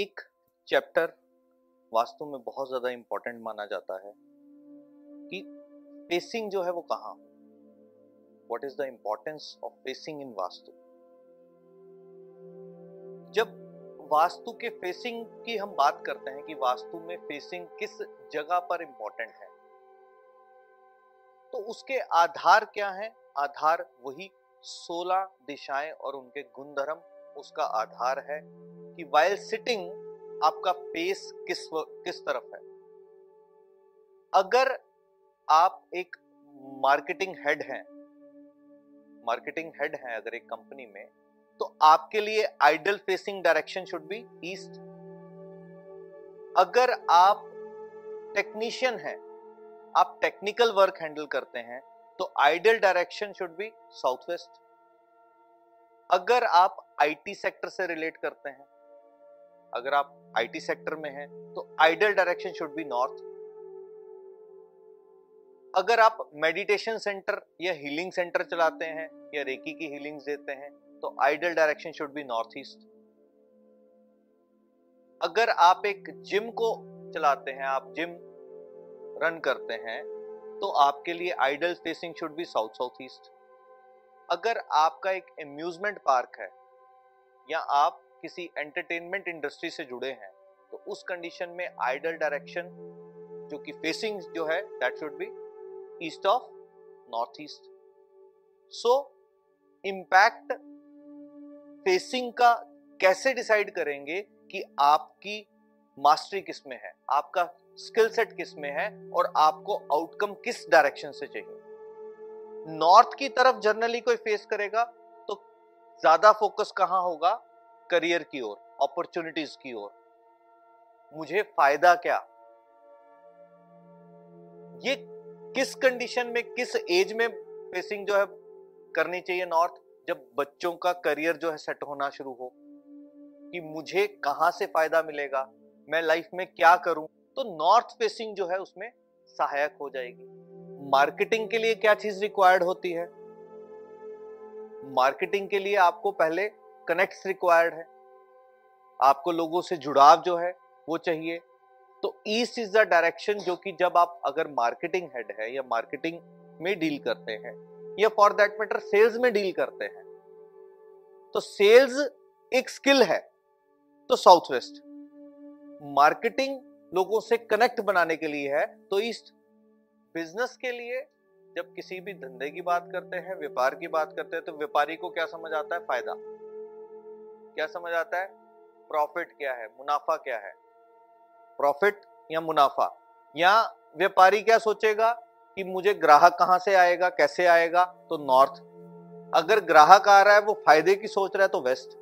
एक चैप्टर वास्तु में बहुत ज़्यादा इम्पोर्टेंट माना जाता है कि स्पेसिंग जो है वो कहाँ, what is the importance of facing in vastu. जब वास्तु के फेसिंग की हम बात करते हैं कि वास्तु में फेसिंग किस जगह पर इम्पोर्टेंट है, तो उसके आधार क्या है? आधार वही 16 दिशाएं और उनके गुणधर्म उसका आधार है कि वाइल सिटिंग आपका फेस किस तरफ है। अगर आप एक मार्केटिंग हेड हैं अगर एक कंपनी में, तो आपके लिए ideal facing direction should be east. अगर आप टेक्नीशियन हैं, आप टेक्निकल वर्क हैंडल करते हैं, तो ideal direction should be south west. अगर आप आईटी सेक्टर से रिलेट करते हैं, अगर आप आईटी सेक्टर में हैं, तो ideal direction should be north. अगर आप मेडिटेशन सेंटर या हीलिंग सेंटर चलाते हैं या रेकी की हीलिंग्स देते हैं, तो ideal direction should be north east. अगर आप एक जिम को चलाते हैं, आप जिम रन करते हैं, तो आपके लिए ideal facing should be south east. अगर आपका एक एम्यूजमेंट पार्क है या आप किसी एंटरटेनमेंट इंडस्ट्री से जुड़े हैं, तो उस कंडीशन में आइडल डायरेक्शन जो कि फेसिंग जो है that should be east of north east. So impact facing का कैसे डिसाइड करेंगे कि आपकी मास्टरी किस में है, आपका स्किल सेट किस में है और आपको आउटकम किस डायरेक्शन से चाहिए। नॉर्थ की तरफ जनरली कोई फेस करेगा तो ज्यादा फोकस कहाँ होगा? करियर की ओर, अपॉर्चुनिटीज की ओर, मुझे फायदा क्या, ये किस कंडीशन में, किस एज में फेसिंग जो है करनी चाहिए नॉर्थ। जब बच्चों का करियर जो है सेट होना शुरू हो कि मुझे कहाँ से फायदा मिलेगा, मैं लाइफ में क्या करूं, तो नॉर्थ फेसिंग जो है उसमें सहायक हो जाएगी। मार्केटिंग के लिए क्या चीज रिक्वायर्ड होती है? मार्केटिंग के लिए आपको पहले कनेक्ट्स रिक्वायर्ड है, आपको लोगों से जुड़ाव जो है वो चाहिए। तो ईस्ट इज द डायरेक्शन जो कि जब आप अगर मार्केटिंग हेड है या मार्केटिंग में डील करते हैं या फॉर दैट मैटर सेल्स में डील करते हैं, तो सेल्स एक स्किल है तो साउथ वेस्ट, मार्केटिंग लोगों से कनेक्ट बनाने के लिए है तो ईस्ट, बिजनेस के लिए जब किसी भी धंधे की बात करते हैं, व्यापार की बात करते हैं, तो व्यापारी को क्या समझ आता है? फायदा। क्या समझ आता है? प्रॉफिट। क्या है? मुनाफा। क्या है? प्रॉफिट या मुनाफा। या व्यापारी क्या सोचेगा कि मुझे ग्राहक कहां से आएगा, कैसे आएगा, तो नॉर्थ। अगर ग्राहक आ रहा है वो फायदे की सोच रहा है तो वेस्ट।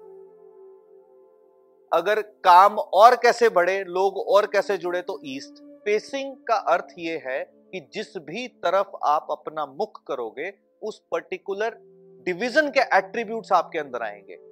अगर काम और कैसे बढ़े, लोग और कैसे जुड़े, तो ईस्ट। फेसिंग का अर्थ ये है कि जिस भी तरफ आप अपना मुख करोगे उस पर्टिकुलर डिवीजन के एट्रीब्यूट्स आपके अंदर आएंगे।